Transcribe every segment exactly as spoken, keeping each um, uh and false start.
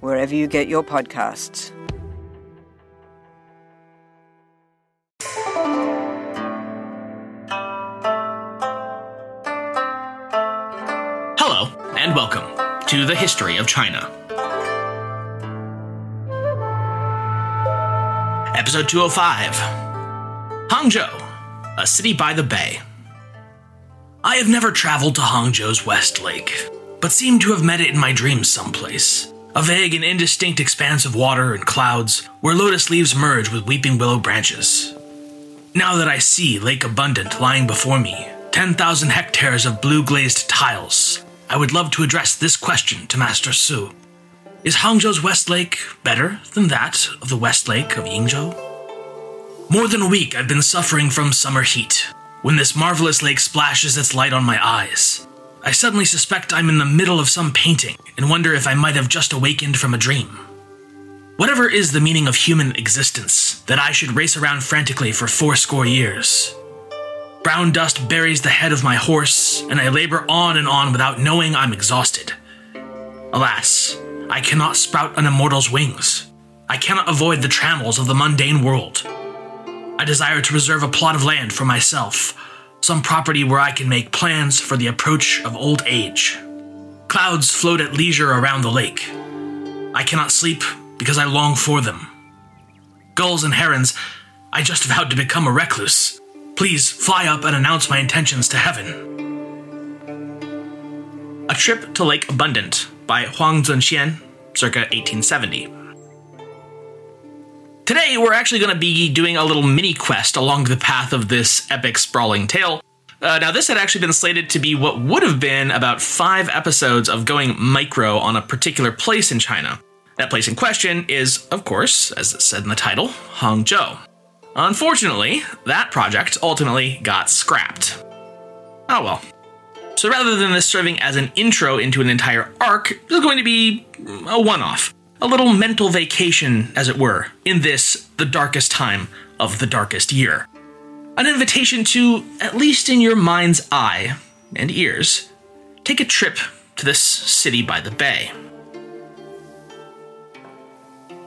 wherever you get your podcasts. Hello, and welcome to the History of China. Episode two oh five, Hangzhou, a city by the bay. I have never traveled to Hangzhou's West Lake, but seem to have met it in my dreams someplace. A vague and indistinct expanse of water and clouds, where lotus leaves merge with weeping willow branches. Now that I see Lake Abundant lying before me, ten thousand hectares of blue-glazed tiles, I would love to address this question to Master Su. Is Hangzhou's West Lake better than that of the West Lake of Yangzhou? More than a week I've been suffering from summer heat, when this marvelous lake splashes its light on my eyes. I suddenly suspect I'm in the middle of some painting, and wonder if I might have just awakened from a dream. Whatever is the meaning of human existence, that I should race around frantically for fourscore years? Brown dust buries the head of my horse, and I labor on and on without knowing I'm exhausted. Alas, I cannot sprout an immortal's wings. I cannot avoid the trammels of the mundane world. I desire to reserve a plot of land for myself, some property where I can make plans for the approach of old age. Clouds float at leisure around the lake. I cannot sleep because I long for them. Gulls and herons, I just vowed to become a recluse. Please fly up and announce my intentions to heaven. A Trip to Lake Abundant by Huang Zunxian, circa eighteen seventy. Today, we're actually going to be doing a little mini-quest along the path of this epic, sprawling tale. Uh, now, this had actually been slated to be what would have been about five episodes of going micro on a particular place in China. That place in question is, of course, as it said in the title, Hangzhou. Unfortunately, that project ultimately got scrapped. Oh well. So rather than this serving as an intro into an entire arc, this is going to be a one-off. A little mental vacation, as it were, in this, the darkest time of the darkest year. An invitation to, at least in your mind's eye and ears, take a trip to this city by the bay.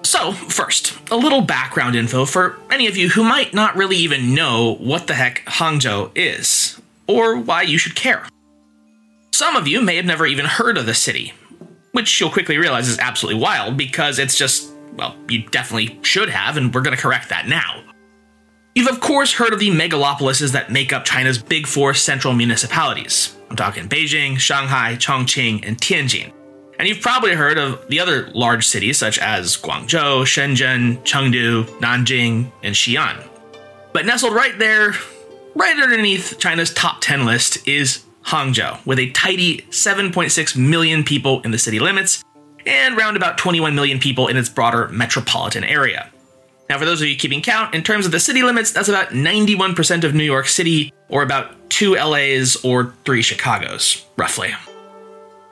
So, first, a little background info for any of you who might not really even know what the heck Hangzhou is, or why you should care. Some of you may have never even heard of the city, which you'll quickly realize is absolutely wild, because it's just, well, you definitely should have, and we're going to correct that now. You've of course heard of the megalopolises that make up China's big four central municipalities. I'm talking Beijing, Shanghai, Chongqing, and Tianjin. And you've probably heard of the other large cities such as Guangzhou, Shenzhen, Chengdu, Nanjing, and Xi'an. But nestled right there, right underneath China's top ten list, is Hangzhou, with a tidy seven point six million people in the city limits, and round about twenty-one million people in its broader metropolitan area. Now, for those of you keeping count, in terms of the city limits, that's about ninety-one percent of New York City, or about two L A's or three Chicago's, roughly.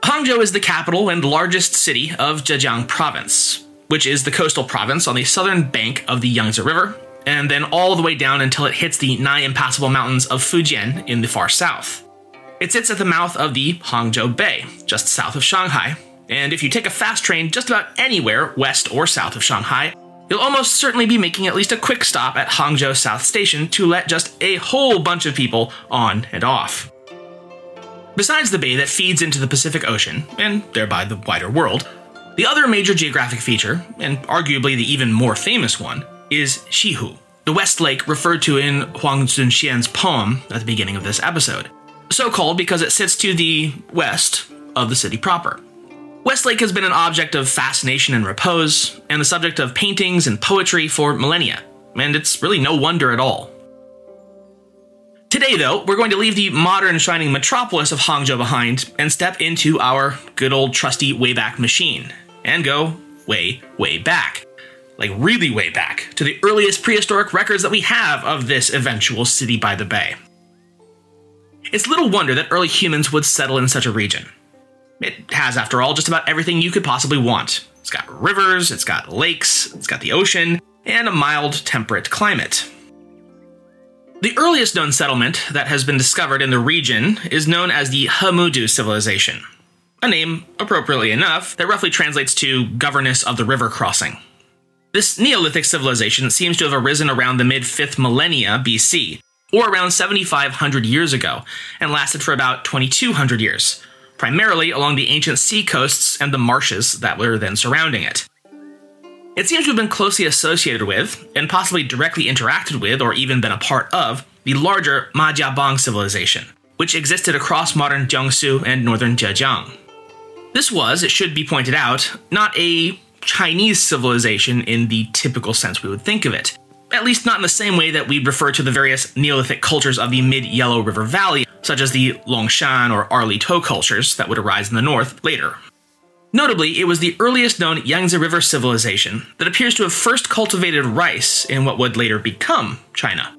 Hangzhou is the capital and largest city of Zhejiang Province, which is the coastal province on the southern bank of the Yangtze River, and then all the way down until it hits the nigh-impassable mountains of Fujian in the far south. It sits at the mouth of the Hangzhou Bay, just south of Shanghai, and if you take a fast train just about anywhere west or south of Shanghai, you'll almost certainly be making at least a quick stop at Hangzhou South Station to let just a whole bunch of people on and off. Besides the bay that feeds into the Pacific Ocean, and thereby the wider world, the other major geographic feature, and arguably the even more famous one, is Qihu, the West Lake referred to in Huang Zunxian's poem at the beginning of this episode. So-called because it sits to the west of the city proper. West Lake has been an object of fascination and repose, and the subject of paintings and poetry for millennia, and it's really no wonder at all. Today, though, we're going to leave the modern shining metropolis of Hangzhou behind and step into our good old trusty Wayback Machine, and go way, way back. Like really way back to the earliest prehistoric records that we have of this eventual city by the bay. It's little wonder that early humans would settle in such a region. It has, after all, just about everything you could possibly want. It's got rivers, it's got lakes, it's got the ocean, and a mild, temperate climate. The earliest known settlement that has been discovered in the region is known as the Hemudu civilization, a name, appropriately enough, that roughly translates to governess of the river crossing. This Neolithic civilization seems to have arisen around the mid-fifth millennia B C, or around seventy-five hundred years ago, and lasted for about twenty-two hundred years, primarily along the ancient sea coasts and the marshes that were then surrounding it. It seems to have been closely associated with, and possibly directly interacted with, or even been a part of, the larger Majiabang civilization, which existed across modern Jiangsu and northern Zhejiang. This was, it should be pointed out, not a Chinese civilization in the typical sense we would think of it, at least not in the same way that we'd refer to the various Neolithic cultures of the mid-Yellow River Valley, such as the Longshan or Erlitou cultures that would arise in the north later. Notably, it was the earliest known Yangtze River civilization that appears to have first cultivated rice in what would later become China.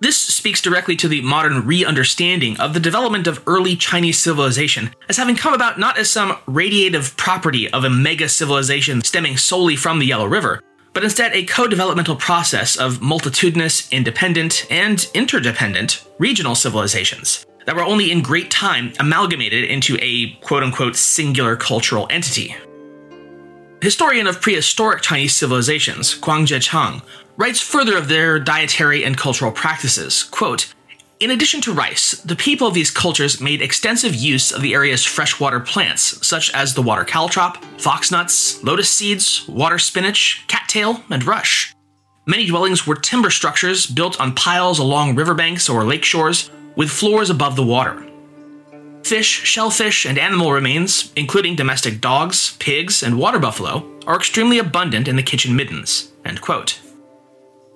This speaks directly to the modern re-understanding of the development of early Chinese civilization as having come about not as some radiative property of a mega-civilization stemming solely from the Yellow River, but instead a co-developmental process of multitudinous, independent, and interdependent regional civilizations that were only in great time amalgamated into a quote-unquote singular cultural entity. Historian of prehistoric Chinese civilizations, Kwang-chih Chang, writes further of their dietary and cultural practices, quote, "In addition to rice, the people of these cultures made extensive use of the area's freshwater plants, such as the water caltrop, foxnuts, lotus seeds, water spinach, cattail, and rush. Many dwellings were timber structures built on piles along riverbanks or lakeshores, with floors above the water. Fish, shellfish, and animal remains, including domestic dogs, pigs, and water buffalo, are extremely abundant in the kitchen middens," end quote.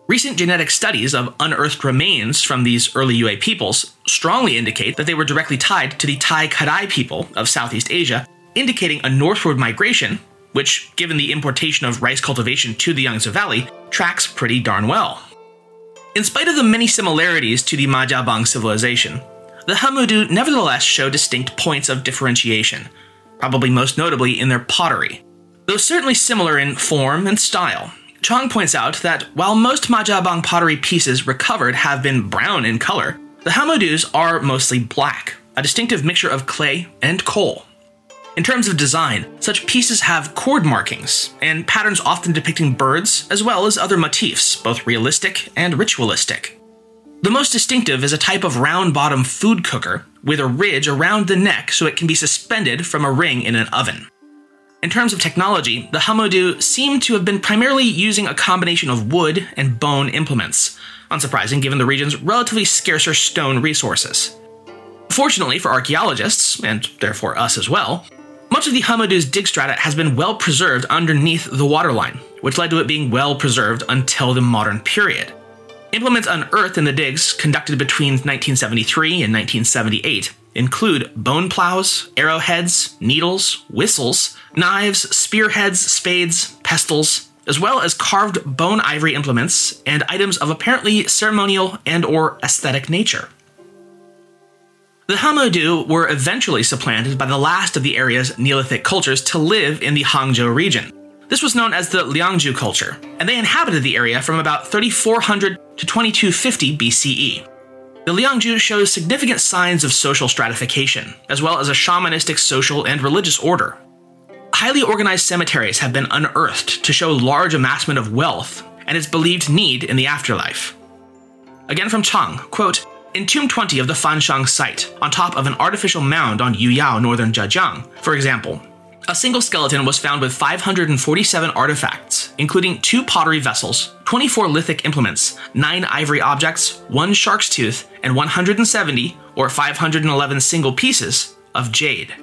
Recent genetic studies of unearthed remains from these early Yue peoples strongly indicate that they were directly tied to the Tai Kadai people of Southeast Asia, indicating a northward migration, which, given the importation of rice cultivation to the Yangtze Valley, tracks pretty darn well. In spite of the many similarities to the Majiabang civilization, the Hemudu nevertheless show distinct points of differentiation, probably most notably in their pottery, though certainly similar in form and style. Chang points out that while most Majiabang pottery pieces recovered have been brown in color, the Hemudus are mostly black, a distinctive mixture of clay and coal. In terms of design, such pieces have chord markings, and patterns often depicting birds, as well as other motifs, both realistic and ritualistic. The most distinctive is a type of round-bottom food cooker, with a ridge around the neck so it can be suspended from a ring in an oven. In terms of technology, the Hemudu seem to have been primarily using a combination of wood and bone implements, unsurprising given the region's relatively scarcer stone resources. Fortunately for archaeologists, and therefore us as well, much of the Hemudu's dig strata has been well preserved underneath the waterline, which led to it being well preserved until the modern period. Implements unearthed in the digs conducted between nineteen seventy-three and nineteen seventy-eight include bone plows, arrowheads, needles, whistles, knives, spearheads, spades, pestles, as well as carved bone ivory implements and items of apparently ceremonial and or aesthetic nature. The Hemudu were eventually supplanted by the last of the area's Neolithic cultures to live in the Hangzhou region. This was known as the Liangzhu culture, and they inhabited the area from about thirty-four hundred to twenty-two fifty B C E. The Liangzhu shows significant signs of social stratification, as well as a shamanistic social and religious order. Highly organized cemeteries have been unearthed to show large amassment of wealth and its believed need in the afterlife. Again from Chang, quote, "In tomb twenty of the Fanshan site, on top of an artificial mound on Yuyao, northern Zhejiang, for example, a single skeleton was found with five hundred forty-seven artifacts, including two pottery vessels, twenty-four lithic implements, nine ivory objects, one shark's tooth, and one hundred seventy, or five hundred eleven single pieces, of jade."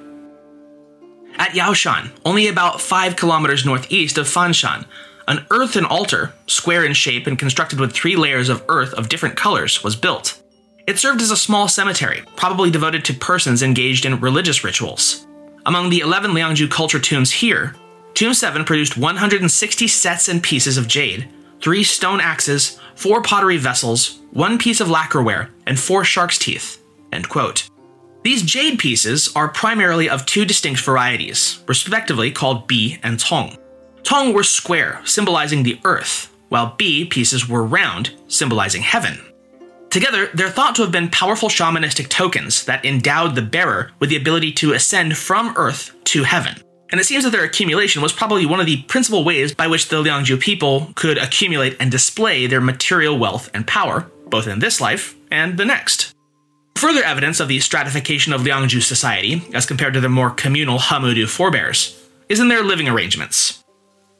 At Yaoshan, only about five kilometers northeast of Fanshan, an earthen altar, square in shape and constructed with three layers of earth of different colors, was built. It served as a small cemetery, probably devoted to persons engaged in religious rituals. Among the eleven Liangzhu culture tombs here, Tomb seven produced one hundred sixty sets and pieces of jade, three stone axes, four pottery vessels, one piece of lacquerware, and four shark's teeth." End quote. These jade pieces are primarily of two distinct varieties, respectively called bi and tong. Tong were square, symbolizing the earth, while bi pieces were round, symbolizing heaven. Together, they're thought to have been powerful shamanistic tokens that endowed the bearer with the ability to ascend from earth to heaven. And it seems that their accumulation was probably one of the principal ways by which the Liangzhu people could accumulate and display their material wealth and power, both in this life and the next. Further evidence of the stratification of Liangzhu society, as compared to their more communal Hemudu forebears, is in their living arrangements.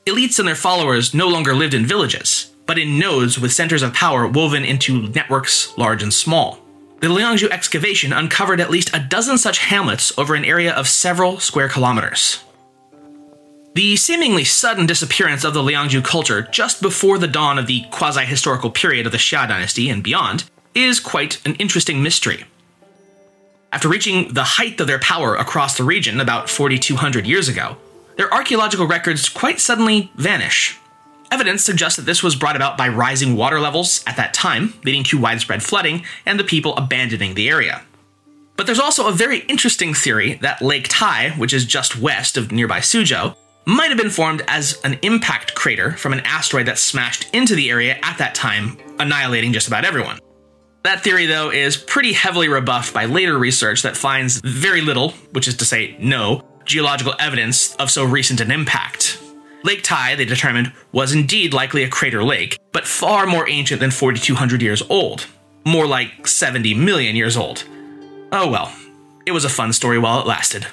Elites and their followers no longer lived in villages, but in nodes with centers of power woven into networks large and small. The Liangzhu excavation uncovered at least a dozen such hamlets over an area of several square kilometers. The seemingly sudden disappearance of the Liangzhu culture just before the dawn of the quasi-historical period of the Xia dynasty and beyond is quite an interesting mystery. After reaching the height of their power across the region about forty-two hundred years ago, their archaeological records quite suddenly vanish. Evidence suggests that this was brought about by rising water levels at that time, leading to widespread flooding and the people abandoning the area. But there's also a very interesting theory that Lake Tai, which is just west of nearby Suzhou, might have been formed as an impact crater from an asteroid that smashed into the area at that time, annihilating just about everyone. That theory, though, is pretty heavily rebuffed by later research that finds very little, which is to say no, geological evidence of so recent an impact. Lake Tai, they determined, was indeed likely a crater lake, but far more ancient than forty-two hundred years old. More like seventy million years old. Oh well, it was a fun story while it lasted.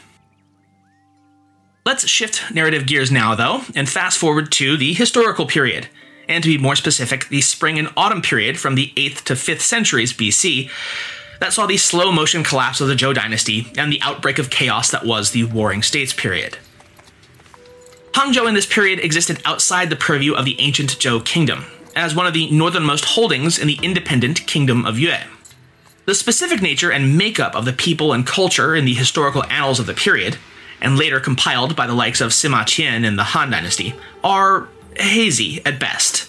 Let's shift narrative gears now, though, and fast forward to the historical period, and to be more specific, the spring and autumn period from the eighth to fifth centuries B C, that saw the slow-motion collapse of the Zhou dynasty and the outbreak of chaos that was the Warring States period. Hangzhou in this period existed outside the purview of the ancient Zhou kingdom, as one of the northernmost holdings in the independent kingdom of Yue. The specific nature and makeup of the people and culture in the historical annals of the period, and later compiled by the likes of Sima Qian and the Han Dynasty, are hazy at best,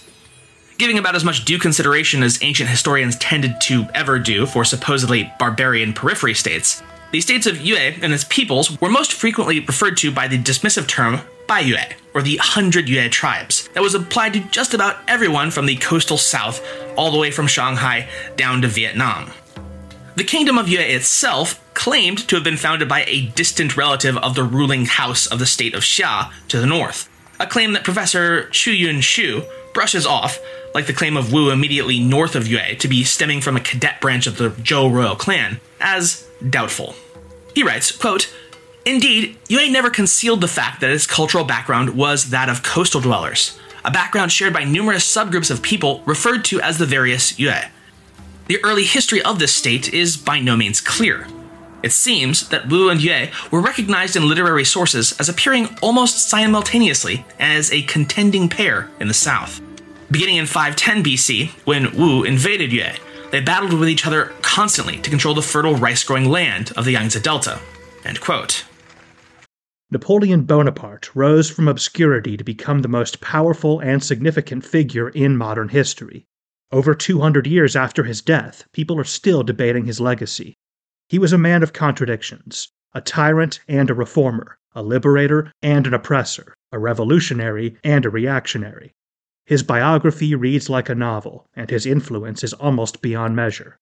giving about as much due consideration as ancient historians tended to ever do for supposedly barbarian periphery states. The states of Yue and its peoples were most frequently referred to by the dismissive term Bai Yue, or the Hundred Yue Tribes, that was applied to just about everyone from the coastal south all the way from Shanghai down to Vietnam. The Kingdom of Yue itself claimed to have been founded by a distant relative of the ruling house of the state of Xia to the north, a claim that Professor Chu Yun-shu brushes off, like the claim of Wu immediately north of Yue to be stemming from a cadet branch of the Zhou royal clan, as doubtful. He writes, quote, "Indeed, Yue never concealed the fact that its cultural background was that of coastal dwellers, a background shared by numerous subgroups of people referred to as the various Yue. The early history of this state is by no means clear. It seems that Wu and Yue were recognized in literary sources as appearing almost simultaneously as a contending pair in the south. Beginning in five ten B C, when Wu invaded Yue, they battled with each other constantly to control the fertile rice-growing land of the Yangtze Delta." End quote. Napoleon Bonaparte rose from obscurity to become the most powerful and significant figure in modern history. Over two hundred years after his death, people are still debating his legacy. He was a man of contradictions, a tyrant and a reformer, a liberator and an oppressor, a revolutionary and a reactionary. His biography reads like a novel, and his influence is almost beyond measure.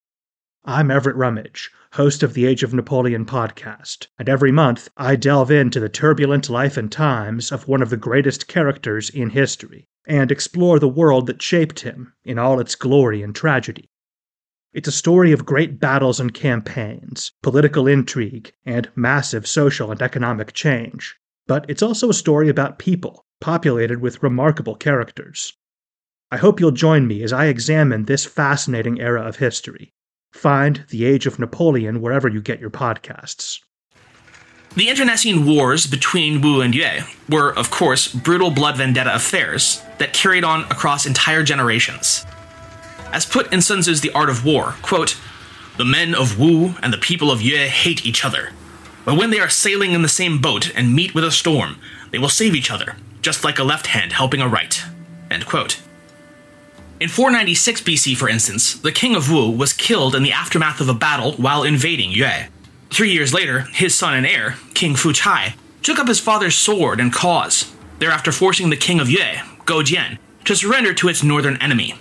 I'm Everett Rummage, host of the Age of Napoleon podcast, and every month I delve into the turbulent life and times of one of the greatest characters in history, and explore the world that shaped him in all its glory and tragedy. It's a story of great battles and campaigns, political intrigue, and massive social and economic change. But it's also a story about people, populated with remarkable characters. I hope you'll join me as I examine this fascinating era of history. Find The Age of Napoleon wherever you get your podcasts. The internecine wars between Wu and Yue were, of course, brutal blood vendetta affairs that carried on across entire generations. As put in Sun Tzu's The Art of War, quote, "The men of Wu and the people of Yue hate each other. But when they are sailing in the same boat and meet with a storm, They will save each other, just like a left hand helping a right." End quote. In four ninety-six B C, for instance, the king of Wu was killed in the aftermath of a battle while invading Yue. Three years later, his son and heir, King Fuchai, took up his father's sword and cause, thereafter forcing the king of Yue, Gojian, to surrender to its northern enemy.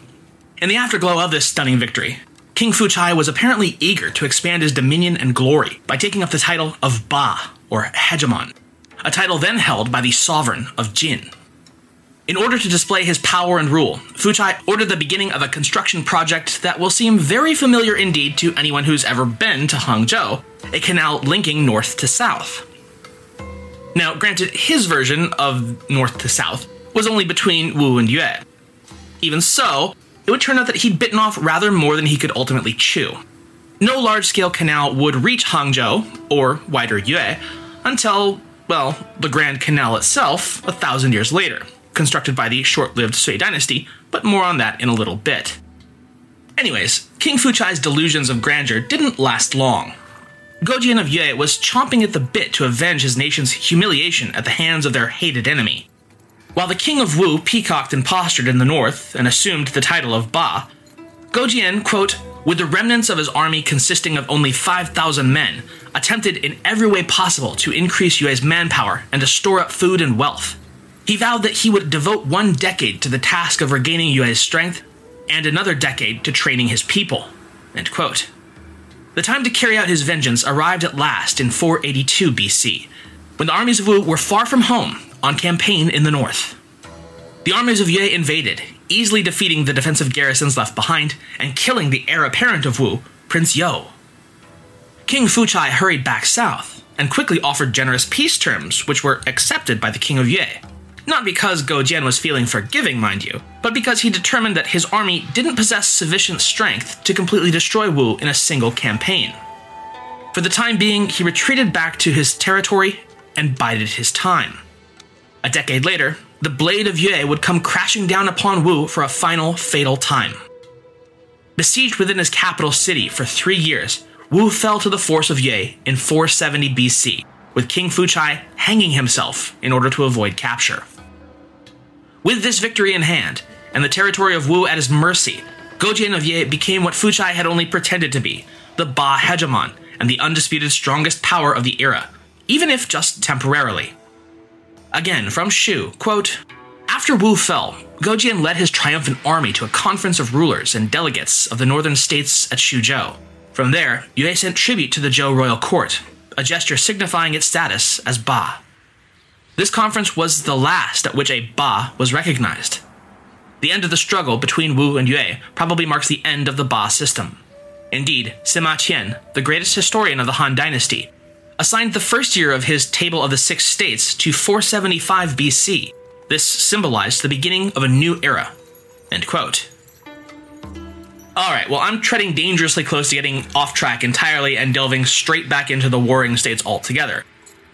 In the afterglow of this stunning victory, King Fuchai was apparently eager to expand his dominion and glory by taking up the title of Ba, or hegemon, a title then held by the sovereign of Jin. In order to display his power and rule, Fuchai ordered the beginning of a construction project that will seem very familiar indeed to anyone who's ever been to Hangzhou, a canal linking north to south. Now, granted, his version of north to south was only between Wu and Yue. Even so, it would turn out that he'd bitten off rather more than he could ultimately chew. No large-scale canal would reach Hangzhou, or wider Yue, until, well, the Grand Canal itself a thousand years later, constructed by the short-lived Sui Dynasty, but more on that in a little bit. Anyways, King Fuchai's delusions of grandeur didn't last long. Gojian of Yue was chomping at the bit to avenge his nation's humiliation at the hands of their hated enemy. While the king of Wu peacocked and postured in the north and assumed the title of Ba, Gojian, quote, "with the remnants of his army consisting of only five thousand men, attempted in every way possible to increase Yue's manpower and to store up food and wealth. He vowed that he would devote one decade to the task of regaining Yue's strength, and another decade to training his people." End quote. The time to carry out his vengeance arrived at last in four eighty-two B C, when the armies of Wu were far from home on campaign in the north. The armies of Yue invaded, easily defeating the defensive garrisons left behind and killing the heir apparent of Wu, Prince Yeo. King Fuchai hurried back south and quickly offered generous peace terms, which were accepted by the king of Yue. Not because Gojian was feeling forgiving, mind you, but because he determined that his army didn't possess sufficient strength to completely destroy Wu in a single campaign. For the time being, he retreated back to his territory and bided his time. A decade later, the blade of Yue would come crashing down upon Wu for a final, fatal time. Besieged within his capital city for three years, Wu fell to the force of Yue in four seventy B C, with King Fuchai hanging himself in order to avoid capture. With this victory in hand, and the territory of Wu at his mercy, Gojian of Yue became what Fuchai had only pretended to be, the Ba hegemon, and the undisputed strongest power of the era, even if just temporarily. Again, from Shu, quote, "After Wu fell, Gojian led his triumphant army to a conference of rulers and delegates of the northern states at Shuzhou. From there, Yue sent tribute to the Zhou royal court, a gesture signifying its status as Ba. This conference was the last at which a Ba was recognized. The end of the struggle between Wu and Yue probably marks the end of the Ba system. Indeed, Sima Qian, the greatest historian of the Han Dynasty, assigned the first year of his Table of the Six States to four seventy-five B C. This symbolized the beginning of a new era." End quote. Alright, well, I'm treading dangerously close to getting off track entirely and delving straight back into the Warring States altogether.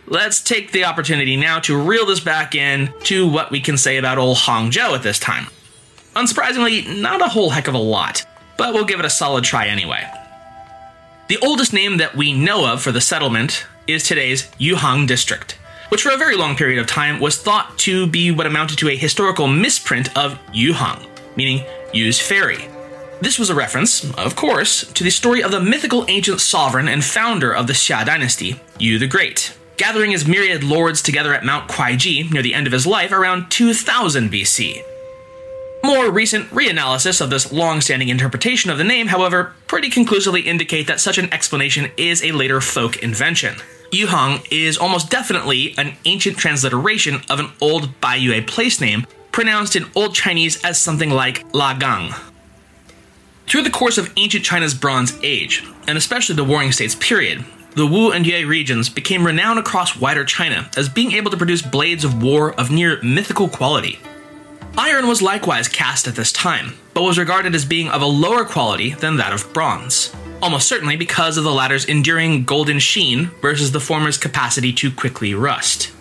Let's take the opportunity now to reel this back in to what we can say about old Hangzhou at this time. Unsurprisingly, not a whole heck of a lot, but we'll give it a solid try anyway. The oldest name that we know of for the settlement is today's Yuhang district, which for a very long period of time was thought to be what amounted to a historical misprint of Yuhang, meaning Yu's Fairy. This was a reference, of course, to the story of the mythical ancient sovereign and founder of the Xia dynasty, Yu the Great, gathering his myriad lords together at Mount Kuaiji near the end of his life around two thousand B C. More recent reanalysis of this long-standing interpretation of the name, however, pretty conclusively indicate that such an explanation is a later folk invention. Yuhang is almost definitely an ancient transliteration of an old Bai Yue place name, pronounced in Old Chinese as something like Lagang. Through the course of ancient China's Bronze Age, and especially the Warring States period, the Wu and Yue regions became renowned across wider China as being able to produce blades of war of near mythical quality. Iron was likewise cast at this time, but was regarded as being of a lower quality than that of bronze, almost certainly because of the latter's enduring golden sheen versus the former's capacity to quickly rust.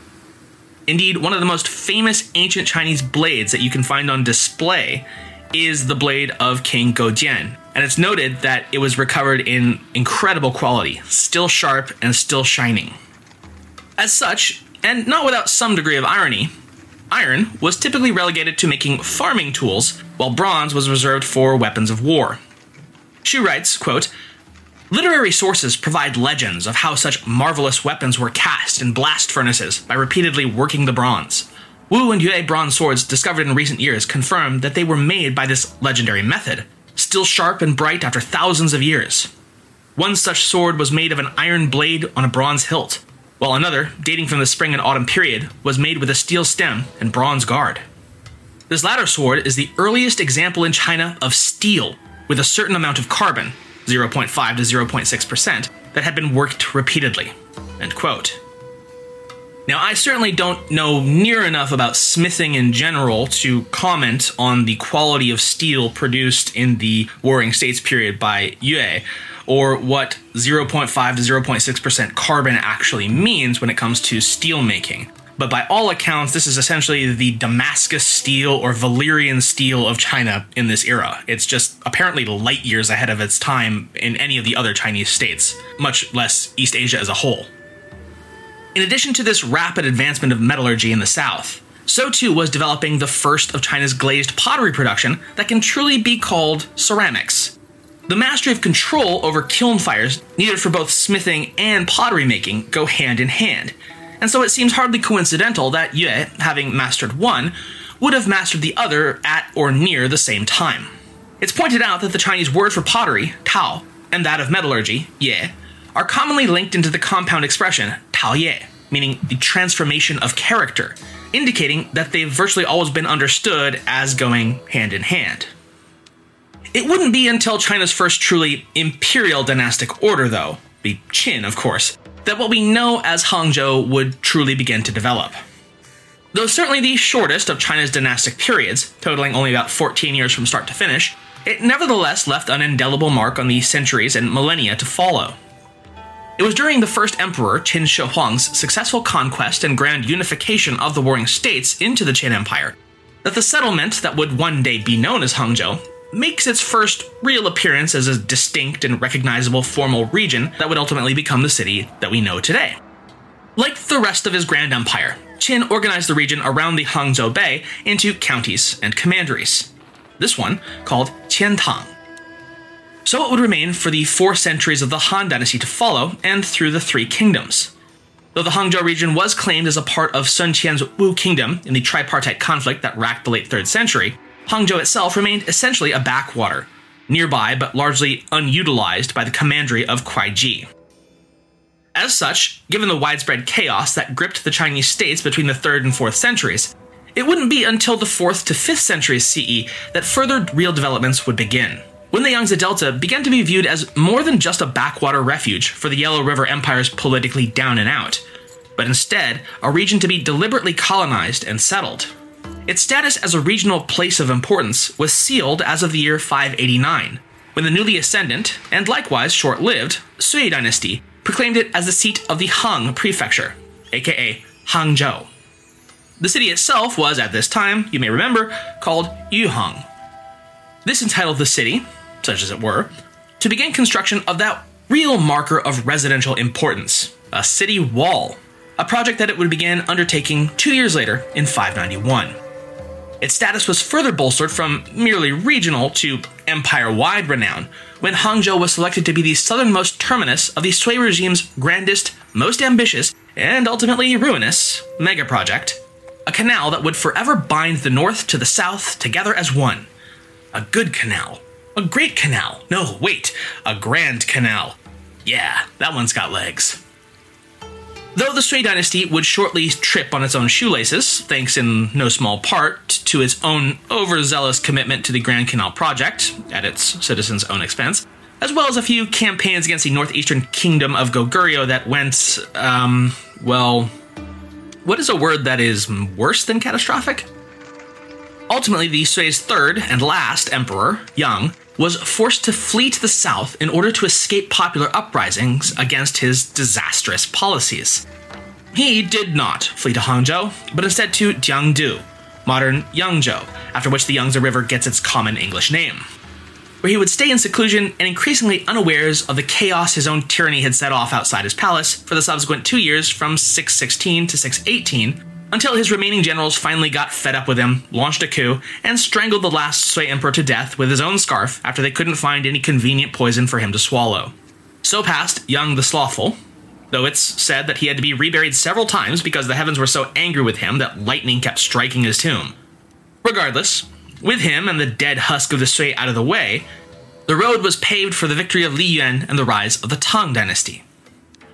Indeed, one of the most famous ancient Chinese blades that you can find on display is the blade of King Gojian, and it's noted that it was recovered in incredible quality, still sharp and still shining. As such, And not without some degree of irony, iron was typically relegated to making farming tools, while bronze was reserved for weapons of war. Xu writes, quote, "Literary sources provide legends of how such marvelous weapons were cast in blast furnaces by repeatedly working the bronze. Wu and Yue bronze swords discovered in recent years confirm that they were made by this legendary method, still sharp and bright after thousands of years. One such sword was made of an iron blade on a bronze hilt, while another, dating from the spring and autumn period, was made with a steel stem and bronze guard. This latter sword is the earliest example in China of steel with a certain amount of carbon, zero point five to zero point six percent, that had been worked repeatedly." End quote. Now, I certainly don't know near enough about smithing in general to comment on the quality of steel produced in the Warring States period by Yue, or what zero point five to zero point six percent carbon actually means when it comes to steel making. But by all accounts, this is essentially the Damascus steel or Valyrian steel of China in this era. It's just apparently light years ahead of its time in any of the other Chinese states, much less East Asia as a whole. In addition to this rapid advancement of metallurgy in the south, so too was developing the first of China's glazed pottery production that can truly be called ceramics. The mastery of control over kiln fires needed for both smithing and pottery making go hand in hand, and so it seems hardly coincidental that Yue, having mastered one, would have mastered the other at or near the same time. It's pointed out that the Chinese word for pottery, tao, and that of metallurgy, ye, are commonly linked into the compound expression tao ye, meaning the transformation of character, indicating that they've virtually always been understood as going hand in hand. It wouldn't be until China's first truly imperial dynastic order, though, the Qin, of course, that what we know as Hangzhou would truly begin to develop. Though certainly the shortest of China's dynastic periods, totaling only about fourteen years from start to finish, it nevertheless left an indelible mark on the centuries and millennia to follow. It was during the first emperor, Qin Shi Huang's successful conquest and grand unification of the Warring States into the Qin Empire that the settlement that would one day be known as Hangzhou makes its first real appearance as a distinct and recognizable formal region that would ultimately become the city that we know today. Like the rest of his grand empire, Qin organized the region around the Hangzhou Bay into counties and commanderies, this one called Qiantang. So it would remain for the four centuries of the Han Dynasty to follow and through the Three Kingdoms. Though the Hangzhou region was claimed as a part of Sun Qian's Wu Kingdom in the tripartite conflict that racked the late third century, Hangzhou itself remained essentially a backwater, nearby but largely unutilized by the commandery of Kwang-chih. As such, given the widespread chaos that gripped the Chinese states between the third and fourth centuries, it wouldn't be until the fourth to fifth centuries C E that further real developments would begin, when the Yangtze Delta began to be viewed as more than just a backwater refuge for the Yellow River Empire's politically down and out, but instead a region to be deliberately colonized and settled. Its status as a regional place of importance was sealed as of the year five eighty-nine, when the newly ascendant, and likewise short-lived, Sui Dynasty proclaimed it as the seat of the Hang Prefecture, aka Hangzhou. The city itself was, at this time, you may remember, called Yuhang. This entitled the city, such as it were, to begin construction of that real marker of residential importance, a city wall, a project that it would begin undertaking two years later in five ninety-one. Its status was further bolstered from merely regional to empire-wide renown when Hangzhou was selected to be the southernmost terminus of the Sui regime's grandest, most ambitious, and ultimately ruinous megaproject, a canal that would forever bind the north to the south together as one. A good canal. A great canal. No, wait. A grand canal. Yeah, that one's got legs. Though the Sui Dynasty would shortly trip on its own shoelaces, thanks in no small part to its own overzealous commitment to the Grand Canal project, at its citizens' own expense, as well as a few campaigns against the northeastern kingdom of Goguryeo that went, um, well, what is a word that is worse than catastrophic? Ultimately, the Sui's third and last emperor, Yang, was forced to flee to the south in order to escape popular uprisings against his disastrous policies. He did not flee to Hangzhou, but instead to Jiangdu, modern Yangzhou, after which the Yangtze River gets its common English name. where he would stay in seclusion and increasingly unawares of the chaos his own tyranny had set off outside his palace for the subsequent two years from six sixteen to six eighteen, until his remaining generals finally got fed up with him, launched a coup, and strangled the last Sui emperor to death with his own scarf after they couldn't find any convenient poison for him to swallow. So passed Yang the Slothful, though it's said that he had to be reburied several times because the heavens were so angry with him that lightning kept striking his tomb. Regardless, with him and the dead husk of the Sui out of the way, the road was paved for the victory of Li Yuan and the rise of the Tang Dynasty.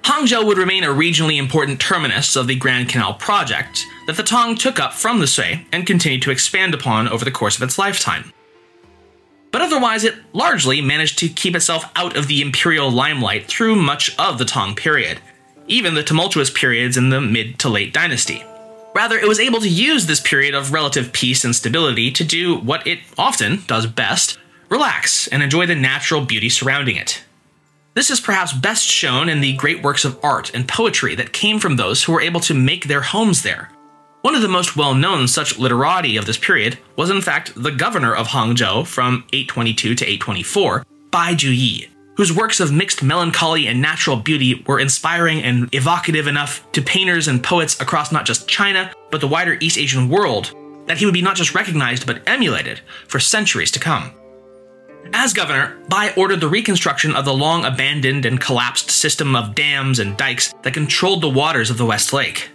Hangzhou would remain a regionally important terminus of the Grand Canal project that the Tang took up from the Sui and continued to expand upon over the course of its lifetime. But otherwise, it largely managed to keep itself out of the imperial limelight through much of the Tang period, even the tumultuous periods in the mid to late dynasty. Rather, it was able to use this period of relative peace and stability to do what it often does best, relax and enjoy the natural beauty surrounding it. This is perhaps best shown in the great works of art and poetry that came from those who were able to make their homes there. One of the most well-known such literati of this period was in fact the governor of Hangzhou from eight twenty-two to eight twenty-four, Bai Juyi, whose works of mixed melancholy and natural beauty were inspiring and evocative enough to painters and poets across not just China, but the wider East Asian world, that he would be not just recognized but emulated for centuries to come. As governor, Bai ordered the reconstruction of the long-abandoned and collapsed system of dams and dikes that controlled the waters of the West Lake.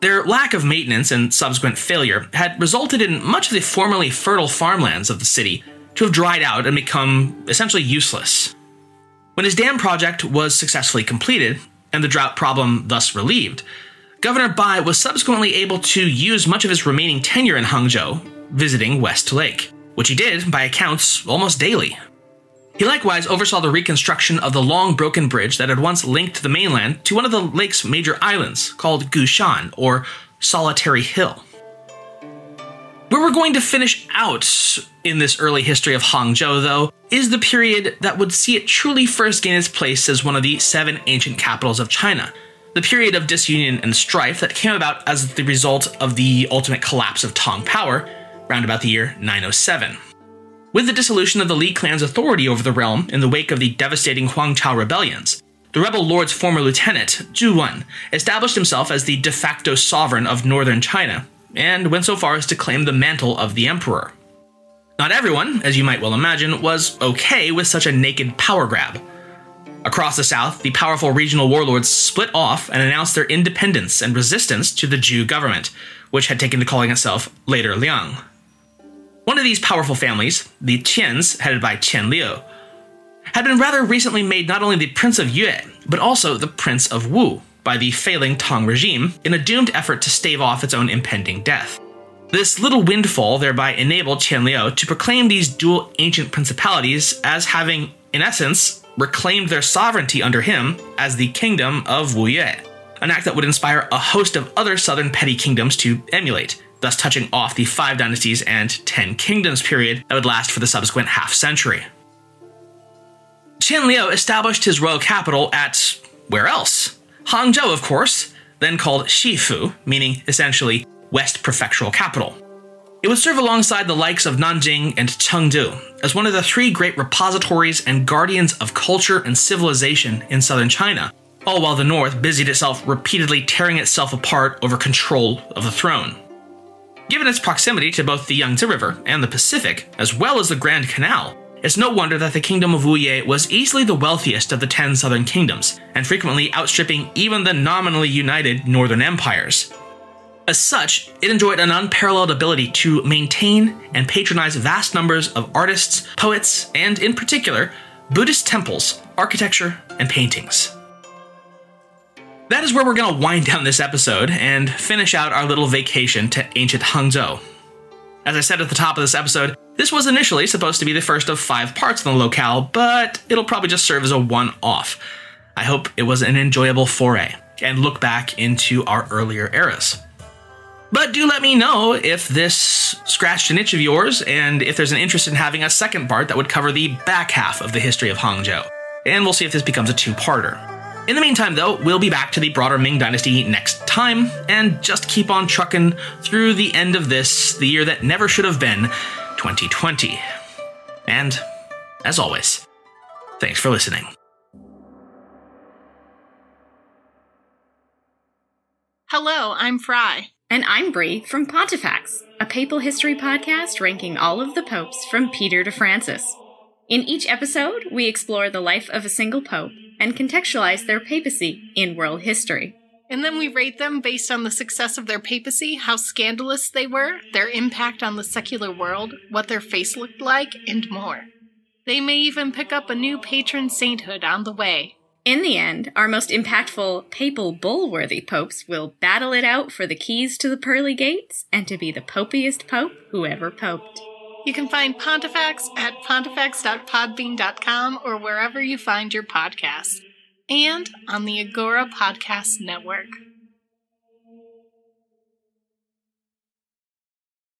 Their lack of maintenance and subsequent failure had resulted in much of the formerly fertile farmlands of the city to have dried out and become essentially useless. When his dam project was successfully completed, and the drought problem thus relieved, Governor Bai was subsequently able to use much of his remaining tenure in Hangzhou, visiting West Lake, which he did, by accounts, almost daily. He likewise oversaw the reconstruction of the long broken bridge that had once linked the mainland to one of the lake's major islands, called Gushan, or Solitary Hill. Where we're going to finish out in this early history of Hangzhou, though, is the period that would see it truly first gain its place as one of the seven ancient capitals of China, the period of disunion and strife that came about as the result of the ultimate collapse of Tang power, round about the year nine oh seven. With the dissolution of the Li clan's authority over the realm in the wake of the devastating Huang Chao rebellions, the rebel lord's former lieutenant, Zhu Wen, established himself as the de facto sovereign of northern China, and went so far as to claim the mantle of the emperor. Not everyone, as you might well imagine, was okay with such a naked power grab. Across the south, the powerful regional warlords split off and announced their independence and resistance to the Zhu government, which had taken to calling itself later Liang. One of these powerful families, the Qians, headed by Qian Liu, had been rather recently made not only the Prince of Yue, but also the Prince of Wu by the failing Tang regime in a doomed effort to stave off its own impending death. This little windfall thereby enabled Qian Liu to proclaim these dual ancient principalities as having, in essence, reclaimed their sovereignty under him as the Kingdom of Wu Yue, an act that would inspire a host of other southern petty kingdoms to emulate, thus touching off the Five Dynasties and Ten Kingdoms period that would last for the subsequent half-century. Qian Liu established his royal capital at, where else? Hangzhou, of course, then called Xihu, meaning essentially West Prefectural Capital. It would serve alongside the likes of Nanjing and Chengdu as one of the three great repositories and guardians of culture and civilization in southern China, all while the north busied itself repeatedly tearing itself apart over control of the throne. Given its proximity to both the Yangtze River and the Pacific, as well as the Grand Canal, it's no wonder that the Kingdom of Wu Yue was easily the wealthiest of the ten southern kingdoms, and frequently outstripping even the nominally united northern empires. As such, it enjoyed an unparalleled ability to maintain and patronize vast numbers of artists, poets, and in particular, Buddhist temples, architecture, and paintings. That is where we're going to wind down this episode and finish out our little vacation to ancient Hangzhou. As I said at the top of this episode, this was initially supposed to be the first of five parts on the locale, but it'll probably just serve as a one-off. I hope it was an enjoyable foray and look back into our earlier eras. But do let me know if this scratched an itch of yours and if there's an interest in having a second part that would cover the back half of the history of Hangzhou, and we'll see if this becomes a two-parter. In the meantime, though, we'll be back to the broader Ming Dynasty next time, and just keep on trucking through the end of this, the year that never should have been, twenty twenty. And As always, thanks for listening. Hello, I'm Fry. And I'm Bree from Pontifex, a papal history podcast ranking all of the popes from Peter to Francis. In each episode, we explore the life of a single pope and contextualize their papacy in world history. And then we rate them based on the success of their papacy, how scandalous they were, their impact on the secular world, what their face looked like, and more. They may even pick up a new patron sainthood on the way. In the end, our most impactful papal bull-worthy popes will battle it out for the keys to the pearly gates and to be the popiest pope who ever poped. You can find Pontifex at pontifex dot podbean dot com or wherever you find your podcasts, and on the Agora Podcast Network.